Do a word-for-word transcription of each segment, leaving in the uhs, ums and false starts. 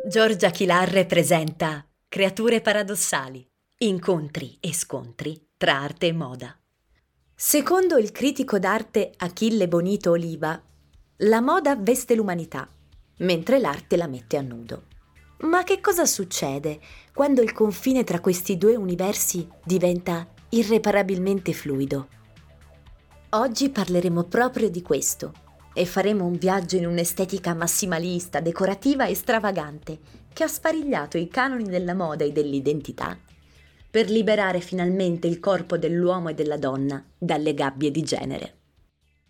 Giorgia Chilarre presenta Creature Paradossali, incontri e scontri tra arte e moda. Secondo il critico d'arte Achille Bonito Oliva, la moda veste l'umanità, mentre l'arte la mette a nudo. Ma che cosa succede quando il confine tra questi due universi diventa irreparabilmente fluido? Oggi parleremo proprio di questo. E faremo un viaggio in un'estetica massimalista, decorativa e stravagante che ha sparigliato i canoni della moda e dell'identità per liberare finalmente il corpo dell'uomo e della donna dalle gabbie di genere.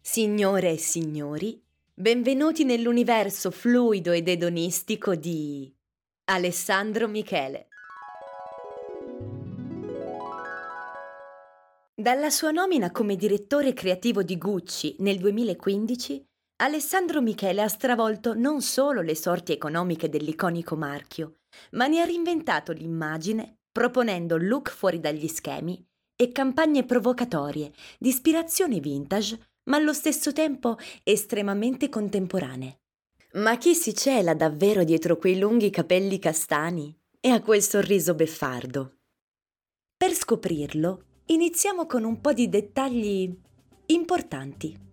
Signore e signori, benvenuti nell'universo fluido ed edonistico di Alessandro Michele. Dalla sua nomina come direttore creativo di Gucci nel duemilaquindici, Alessandro Michele ha stravolto non solo le sorti economiche dell'iconico marchio, ma ne ha reinventato l'immagine proponendo look fuori dagli schemi e campagne provocatorie di ispirazione vintage, ma allo stesso tempo estremamente contemporanee. Ma chi si cela davvero dietro quei lunghi capelli castani e a quel sorriso beffardo? Per scoprirlo, iniziamo con un po' di dettagli importanti.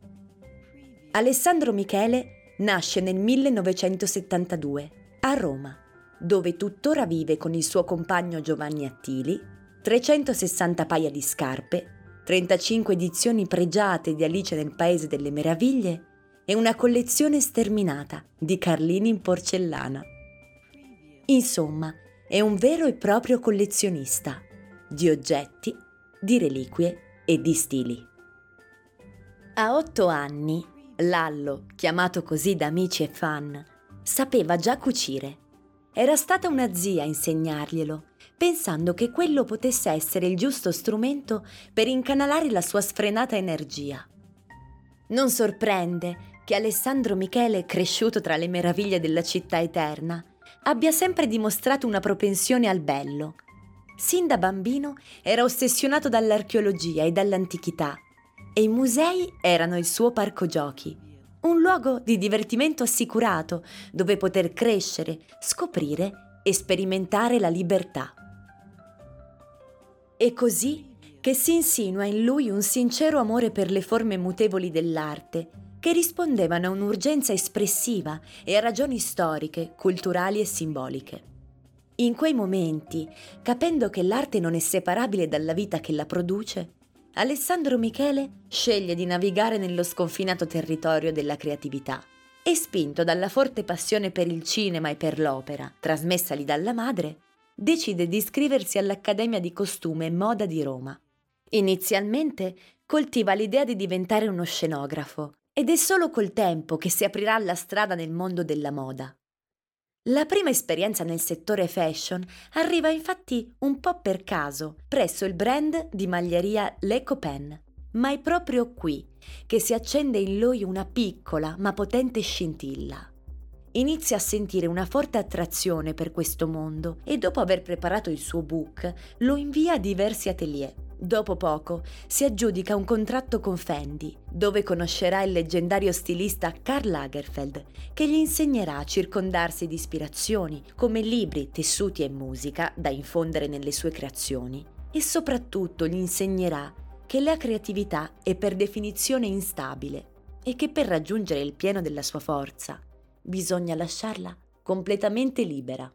Alessandro Michele nasce nel millenovecentosettantadue a Roma, dove tuttora vive con il suo compagno Giovanni Attili, trecentosessanta paia di scarpe, trentacinque edizioni pregiate di Alice nel Paese delle Meraviglie e una collezione sterminata di carlini in porcellana. Insomma, è un vero e proprio collezionista di oggetti, di reliquie e di stili. A otto anni, Lallo, chiamato così da amici e fan, sapeva già cucire. Era stata una zia a insegnarglielo, pensando che quello potesse essere il giusto strumento per incanalare la sua sfrenata energia. Non sorprende che Alessandro Michele, cresciuto tra le meraviglie della città eterna, abbia sempre dimostrato una propensione al bello. Sin da bambino era ossessionato dall'archeologia e dall'antichità, e i musei erano il suo parco giochi, un luogo di divertimento assicurato dove poter crescere, scoprire e sperimentare la libertà. È così che si insinua in lui un sincero amore per le forme mutevoli dell'arte, che rispondevano a un'urgenza espressiva e a ragioni storiche, culturali e simboliche. In quei momenti, capendo che l'arte non è separabile dalla vita che la produce, Alessandro Michele sceglie di navigare nello sconfinato territorio della creatività e, spinto dalla forte passione per il cinema e per l'opera, trasmessagli dalla madre, decide di iscriversi all'Accademia di Costume e Moda di Roma. Inizialmente coltiva l'idea di diventare uno scenografo ed è solo col tempo che si aprirà la strada nel mondo della moda. La prima esperienza nel settore fashion arriva infatti un po' per caso presso il brand di maglieria Le Copen, ma è proprio qui che si accende in lui una piccola ma potente scintilla. Inizia a sentire una forte attrazione per questo mondo e dopo aver preparato il suo book lo invia a diversi atelier. Dopo poco si aggiudica un contratto con Fendi, dove conoscerà il leggendario stilista Karl Lagerfeld, che gli insegnerà a circondarsi di ispirazioni come libri, tessuti e musica da infondere nelle sue creazioni e soprattutto gli insegnerà che la creatività è per definizione instabile e che per raggiungere il pieno della sua forza bisogna lasciarla completamente libera.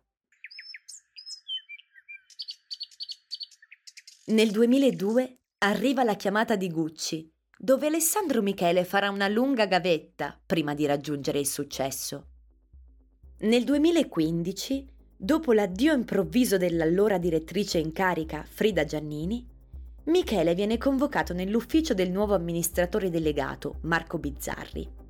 Nel duemiladue arriva la chiamata di Gucci, dove Alessandro Michele farà una lunga gavetta prima di raggiungere il successo. Nel duemilaquindici, dopo l'addio improvviso dell'allora direttrice in carica Frida Giannini, Michele viene convocato nell'ufficio del nuovo amministratore delegato Marco Bizzarri.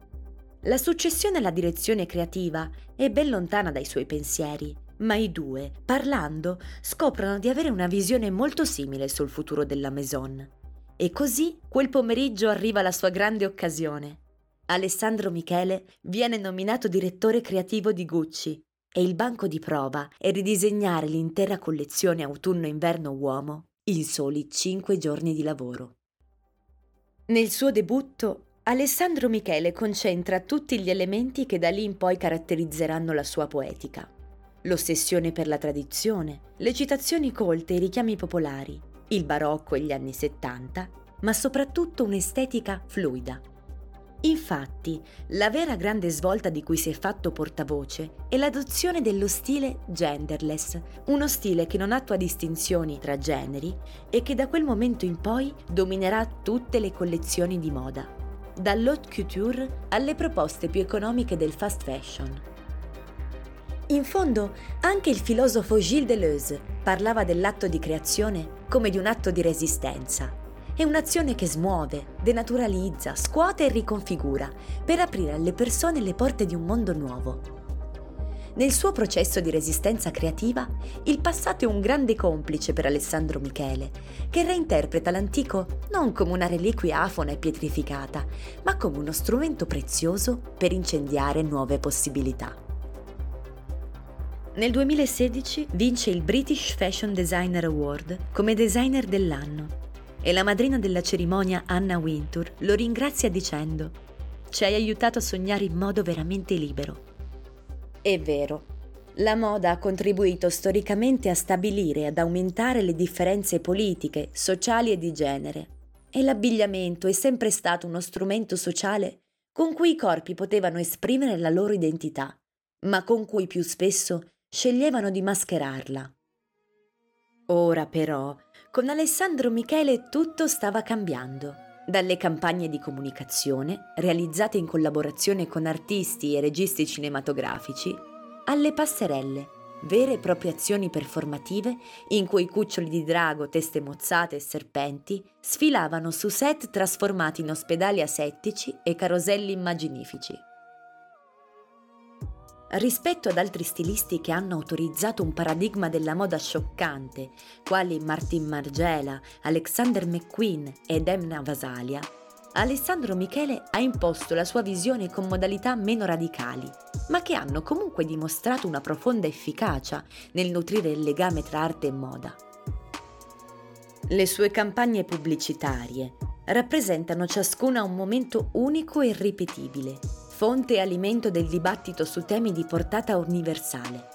La successione alla direzione creativa è ben lontana dai suoi pensieri, ma i due, parlando, scoprono di avere una visione molto simile sul futuro della Maison. E così quel pomeriggio arriva la sua grande occasione. Alessandro Michele viene nominato direttore creativo di Gucci e il banco di prova è ridisegnare l'intera collezione autunno-inverno uomo in soli cinque giorni di lavoro. Nel suo debutto, Alessandro Michele concentra tutti gli elementi che da lì in poi caratterizzeranno la sua poetica. l'ossessione per la tradizione, le citazioni colte e i richiami popolari, il barocco e gli anni settanta, ma soprattutto un'estetica fluida. Infatti, la vera grande svolta di cui si è fatto portavoce è l'adozione dello stile genderless, uno stile che non attua distinzioni tra generi e che da quel momento in poi dominerà tutte le collezioni di moda, dall'haute couture alle proposte più economiche del fast fashion. In fondo, anche il filosofo Gilles Deleuze parlava dell'atto di creazione come di un atto di resistenza. È un'azione che smuove, denaturalizza, scuote e riconfigura per aprire alle persone le porte di un mondo nuovo. Nel suo processo di resistenza creativa, il passato è un grande complice per Alessandro Michele, che reinterpreta l'antico non come una reliquia afona e pietrificata, ma come uno strumento prezioso per incendiare nuove possibilità. Nel duemilasedici vince il British Fashion Designer Award come designer dell'anno e la madrina della cerimonia Anna Wintour lo ringrazia dicendo: "Ci hai aiutato a sognare in modo veramente libero". È vero, la moda ha contribuito storicamente a stabilire e ad aumentare le differenze politiche, sociali e di genere, e l'abbigliamento è sempre stato uno strumento sociale con cui i corpi potevano esprimere la loro identità, ma con cui più spesso sceglievano di mascherarla. Ora però, con Alessandro Michele tutto stava cambiando. Dalle campagne di comunicazione, realizzate in collaborazione con artisti e registi cinematografici, alle passerelle, vere e proprie azioni performative in cui cuccioli di drago, teste mozzate e serpenti sfilavano su set trasformati in ospedali asettici e caroselli immaginifici. Rispetto ad altri stilisti che hanno autorizzato un paradigma della moda scioccante, quali Martin Margiela, Alexander McQueen ed Emna Vasalia, Alessandro Michele ha imposto la sua visione con modalità meno radicali, ma che hanno comunque dimostrato una profonda efficacia nel nutrire il legame tra arte e moda. Le sue campagne pubblicitarie rappresentano ciascuna un momento unico e irripetibile, fonte e alimento del dibattito su temi di portata universale.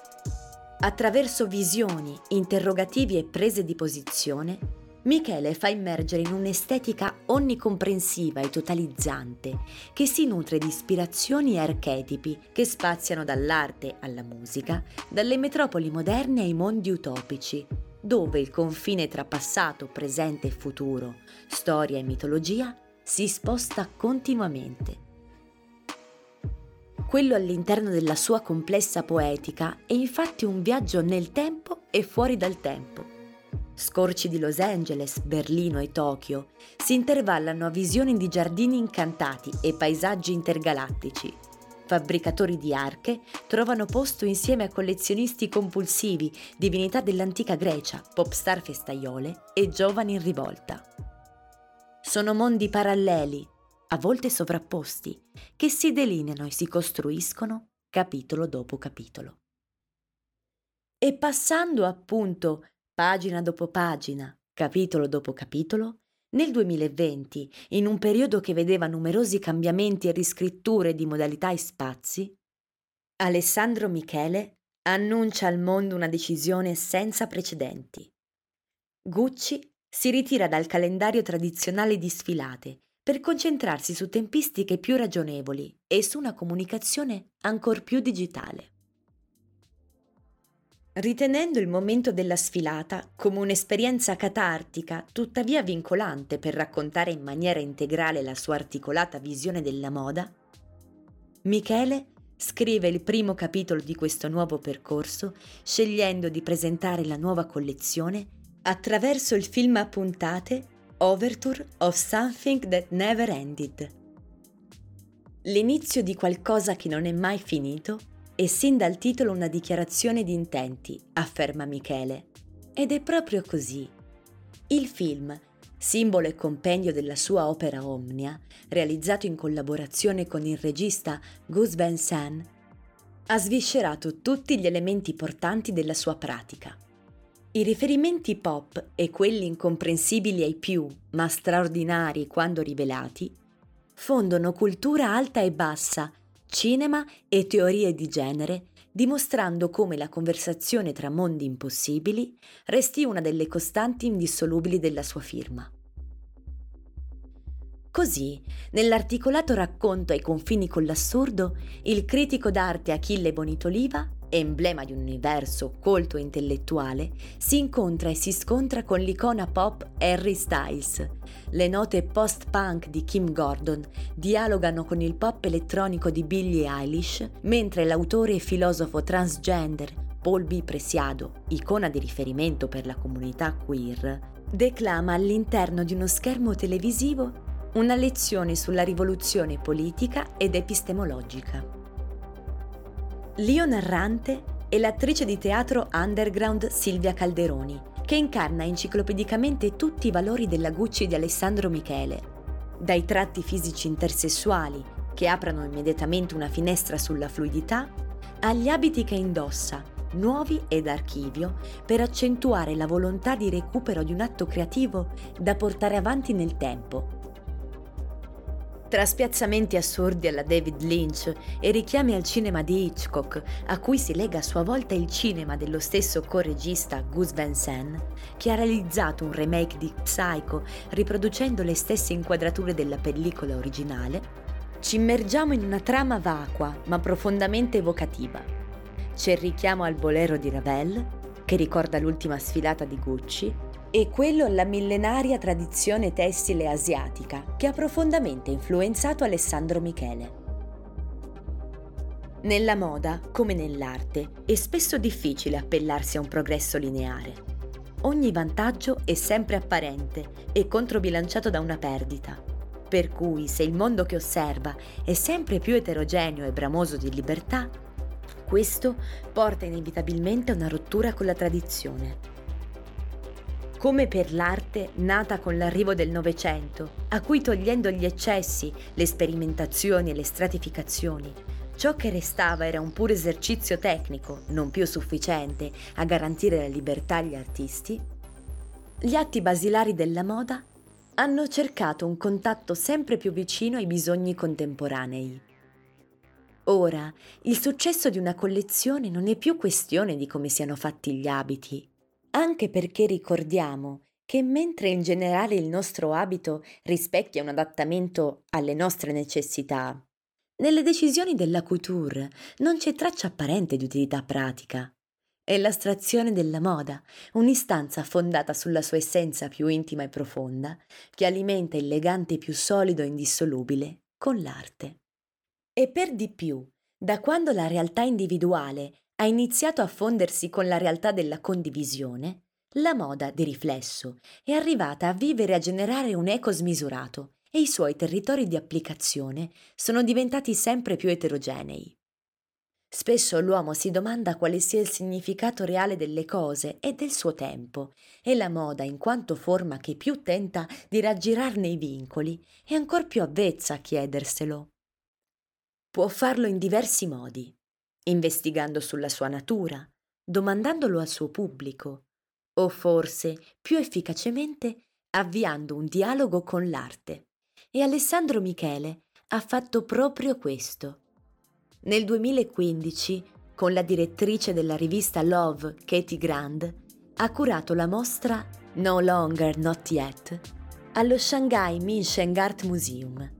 Attraverso visioni, interrogativi e prese di posizione, Michele fa immergere in un'estetica onnicomprensiva e totalizzante, che si nutre di ispirazioni e archetipi che spaziano dall'arte alla musica, dalle metropoli moderne ai mondi utopici, dove il confine tra passato, presente e futuro, storia e mitologia si sposta continuamente. Quello all'interno della sua complessa poetica è infatti un viaggio nel tempo e fuori dal tempo. Scorci di Los Angeles, Berlino e Tokyo si intervallano a visioni di giardini incantati e paesaggi intergalattici. Fabbricatori di arche trovano posto insieme a collezionisti compulsivi, divinità dell'antica Grecia, popstar festaiole e giovani in rivolta. Sono mondi paralleli, a volte sovrapposti, che si delineano e si costruiscono capitolo dopo capitolo. E passando appunto pagina dopo pagina, capitolo dopo capitolo, nel duemilaventi, in un periodo che vedeva numerosi cambiamenti e riscritture di modalità e spazi, Alessandro Michele annuncia al mondo una decisione senza precedenti. Gucci si ritira dal calendario tradizionale di sfilate per concentrarsi su tempistiche più ragionevoli e su una comunicazione ancor più digitale. Ritenendo il momento della sfilata come un'esperienza catartica, tuttavia vincolante per raccontare in maniera integrale la sua articolata visione della moda, Michele scrive il primo capitolo di questo nuovo percorso, scegliendo di presentare la nuova collezione attraverso il film a puntate Overture of Something That Never Ended. L'inizio di qualcosa che non è mai finito è sin dal titolo una dichiarazione di intenti, afferma Michele. Ed è proprio così. Il film, simbolo e compendio della sua opera omnia, realizzato in collaborazione con il regista Gus Van Sant, ha sviscerato tutti gli elementi portanti della sua pratica. I riferimenti pop e quelli incomprensibili ai più, ma straordinari quando rivelati, fondono cultura alta e bassa, cinema e teorie di genere dimostrando come la conversazione tra mondi impossibili resti una delle costanti indissolubili della sua firma. Così, nell'articolato racconto ai confini con l'assurdo, il critico d'arte Achille Bonito Oliva, emblema di un universo colto e intellettuale, si incontra e si scontra con l'icona pop Harry Styles. Le note post-punk di Kim Gordon dialogano con il pop elettronico di Billie Eilish, mentre l'autore e filosofo transgender Paul B. Preciado, icona di riferimento per la comunità queer, declama all'interno di uno schermo televisivo una lezione sulla rivoluzione politica ed epistemologica. L'io narrante è l'attrice di teatro underground Silvia Calderoni, che incarna enciclopedicamente tutti i valori della Gucci di Alessandro Michele, dai tratti fisici intersessuali, che aprono immediatamente una finestra sulla fluidità, agli abiti che indossa, nuovi ed archivio, per accentuare la volontà di recupero di un atto creativo da portare avanti nel tempo. Tra spiazzamenti assurdi alla David Lynch e richiami al cinema di Hitchcock, a cui si lega a sua volta il cinema dello stesso co-regista Gus Van Sant, che ha realizzato un remake di Psycho riproducendo le stesse inquadrature della pellicola originale, ci immergiamo in una trama vacua ma profondamente evocativa. C'è il richiamo al Bolero di Ravel, che ricorda l'ultima sfilata di Gucci, e quello alla millenaria tradizione tessile asiatica che ha profondamente influenzato Alessandro Michele. Nella moda, come nell'arte, è spesso difficile appellarsi a un progresso lineare. Ogni vantaggio è sempre apparente e controbilanciato da una perdita, per cui se il mondo che osserva è sempre più eterogeneo e bramoso di libertà, questo porta inevitabilmente a una rottura con la tradizione. Come per l'arte nata con l'arrivo del Novecento, a cui togliendo gli eccessi, le sperimentazioni e le stratificazioni, ciò che restava era un puro esercizio tecnico, non più sufficiente a garantire la libertà agli artisti, gli atti basilari della moda hanno cercato un contatto sempre più vicino ai bisogni contemporanei. Ora, il successo di una collezione non è più questione di come siano fatti gli abiti, anche perché ricordiamo che mentre in generale il nostro abito rispecchia un adattamento alle nostre necessità, nelle decisioni della couture non c'è traccia apparente di utilità pratica. È l'astrazione della moda, un'istanza fondata sulla sua essenza più intima e profonda, che alimenta il legame più solido e indissolubile con l'arte. E per di più, da quando la realtà individuale ha iniziato a fondersi con la realtà della condivisione, la moda, di riflesso, è arrivata a vivere e a generare un eco smisurato e i suoi territori di applicazione sono diventati sempre più eterogenei. Spesso l'uomo si domanda quale sia il significato reale delle cose e del suo tempo, e la moda, in quanto forma che più tenta di raggirarne i vincoli, è ancor più avvezza a chiederselo. Può farlo in diversi modi. Investigando sulla sua natura, domandandolo al suo pubblico, o forse, più efficacemente, avviando un dialogo con l'arte. E Alessandro Michele ha fatto proprio questo. Nel duemilaquindici, con la direttrice della rivista Love, Katie Grand, ha curato la mostra No Longer Not Yet allo Shanghai Minsheng Art Museum.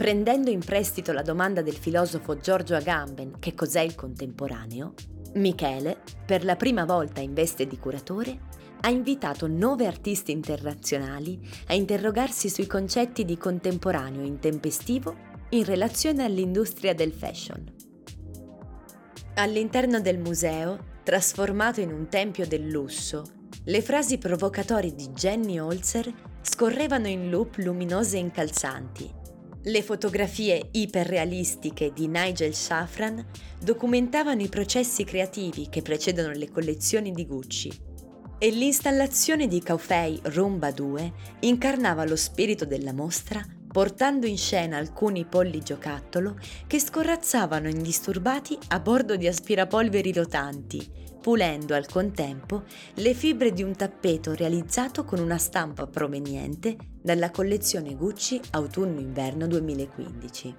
Prendendo in prestito la domanda del filosofo Giorgio Agamben che cos'è il contemporaneo, Michele, per la prima volta in veste di curatore, ha invitato nove artisti internazionali a interrogarsi sui concetti di contemporaneo intempestivo in relazione all'industria del fashion. All'interno del museo, trasformato in un tempio del lusso, le frasi provocatorie di Jenny Holzer scorrevano in loop luminose e incalzanti. Le fotografie iperrealistiche di Nigel Safran documentavano i processi creativi che precedono le collezioni di Gucci e l'installazione di Caufei Roomba due incarnava lo spirito della mostra portando in scena alcuni polli giocattolo che scorrazzavano indisturbati a bordo di aspirapolveri rotanti, pulendo al contempo le fibre di un tappeto realizzato con una stampa proveniente dalla collezione Gucci autunno-inverno duemilaquindici.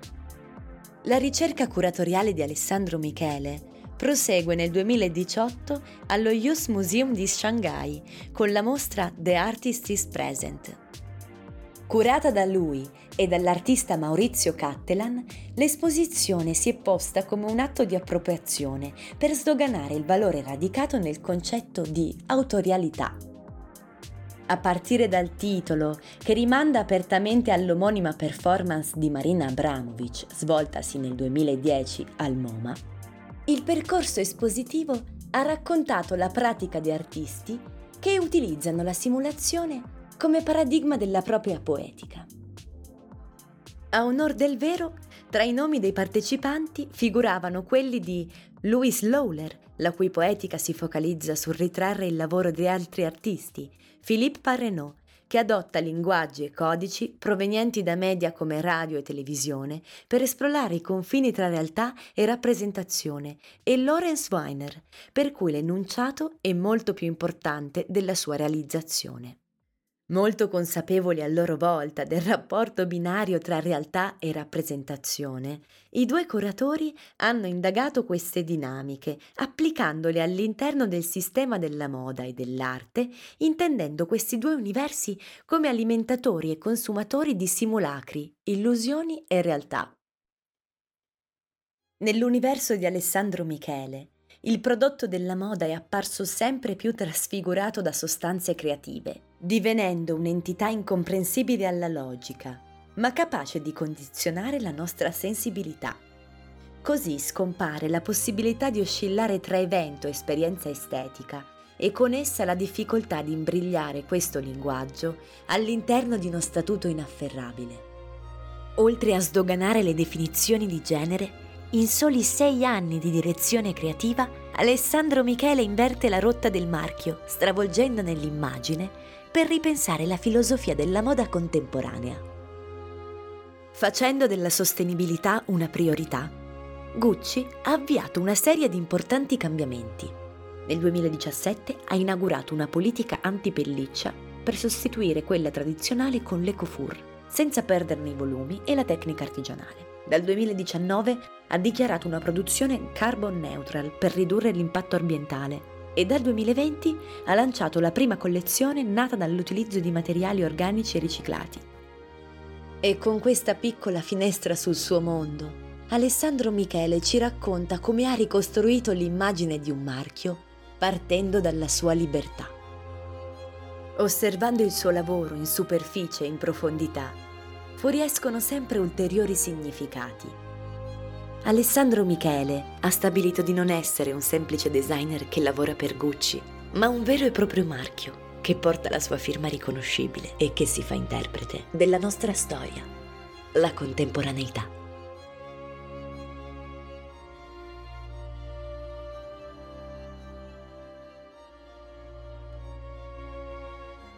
La ricerca curatoriale di Alessandro Michele prosegue nel duemiladiciotto allo Youth Museum di Shanghai con la mostra The Artist is Present. Curata da lui e dall'artista Maurizio Cattelan, l'esposizione si è posta come un atto di appropriazione per sdoganare il valore radicato nel concetto di autorialità. A partire dal titolo, che rimanda apertamente all'omonima performance di Marina Abramovic, svoltasi nel duemiladieci al MoMA, il percorso espositivo ha raccontato la pratica di artisti che utilizzano la simulazione come paradigma della propria poetica. A onor del vero, tra i nomi dei partecipanti figuravano quelli di Louise Lawler, la cui poetica si focalizza sul ritrarre il lavoro di altri artisti, Philippe Parrenot, che adotta linguaggi e codici provenienti da media come radio e televisione per esplorare i confini tra realtà e rappresentazione, e Lawrence Weiner, per cui l'enunciato è molto più importante della sua realizzazione. Molto consapevoli a loro volta del rapporto binario tra realtà e rappresentazione, i due curatori hanno indagato queste dinamiche, applicandole all'interno del sistema della moda e dell'arte, intendendo questi due universi come alimentatori e consumatori di simulacri, illusioni e realtà. Nell'universo di Alessandro Michele, il prodotto della moda è apparso sempre più trasfigurato da sostanze creative, divenendo un'entità incomprensibile alla logica, ma capace di condizionare la nostra sensibilità. Così scompare la possibilità di oscillare tra evento e esperienza estetica, e con essa la difficoltà di imbrigliare questo linguaggio all'interno di uno statuto inafferrabile. Oltre a sdoganare le definizioni di genere, in soli sei anni di direzione creativa, Alessandro Michele inverte la rotta del marchio, stravolgendone l'immagine, per ripensare la filosofia della moda contemporanea. Facendo della sostenibilità una priorità, Gucci ha avviato una serie di importanti cambiamenti. Nel duemiladiciassette ha inaugurato una politica antipelliccia per sostituire quella tradizionale con l'ecofur, senza perderne i volumi e la tecnica artigianale. Dal duemiladiciannove ha dichiarato una produzione carbon neutral per ridurre l'impatto ambientale e dal duemilaventi ha lanciato la prima collezione nata dall'utilizzo di materiali organici riciclati. E con questa piccola finestra sul suo mondo, Alessandro Michele ci racconta come ha ricostruito l'immagine di un marchio partendo dalla sua libertà. Osservando il suo lavoro in superficie e in profondità, fuoriescono sempre ulteriori significati. Alessandro Michele ha stabilito di non essere un semplice designer che lavora per Gucci, ma un vero e proprio marchio che porta la sua firma riconoscibile e che si fa interprete della nostra storia, la contemporaneità.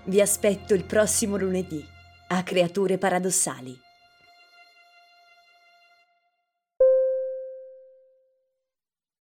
Vi aspetto il prossimo lunedì a Creature Paradossali.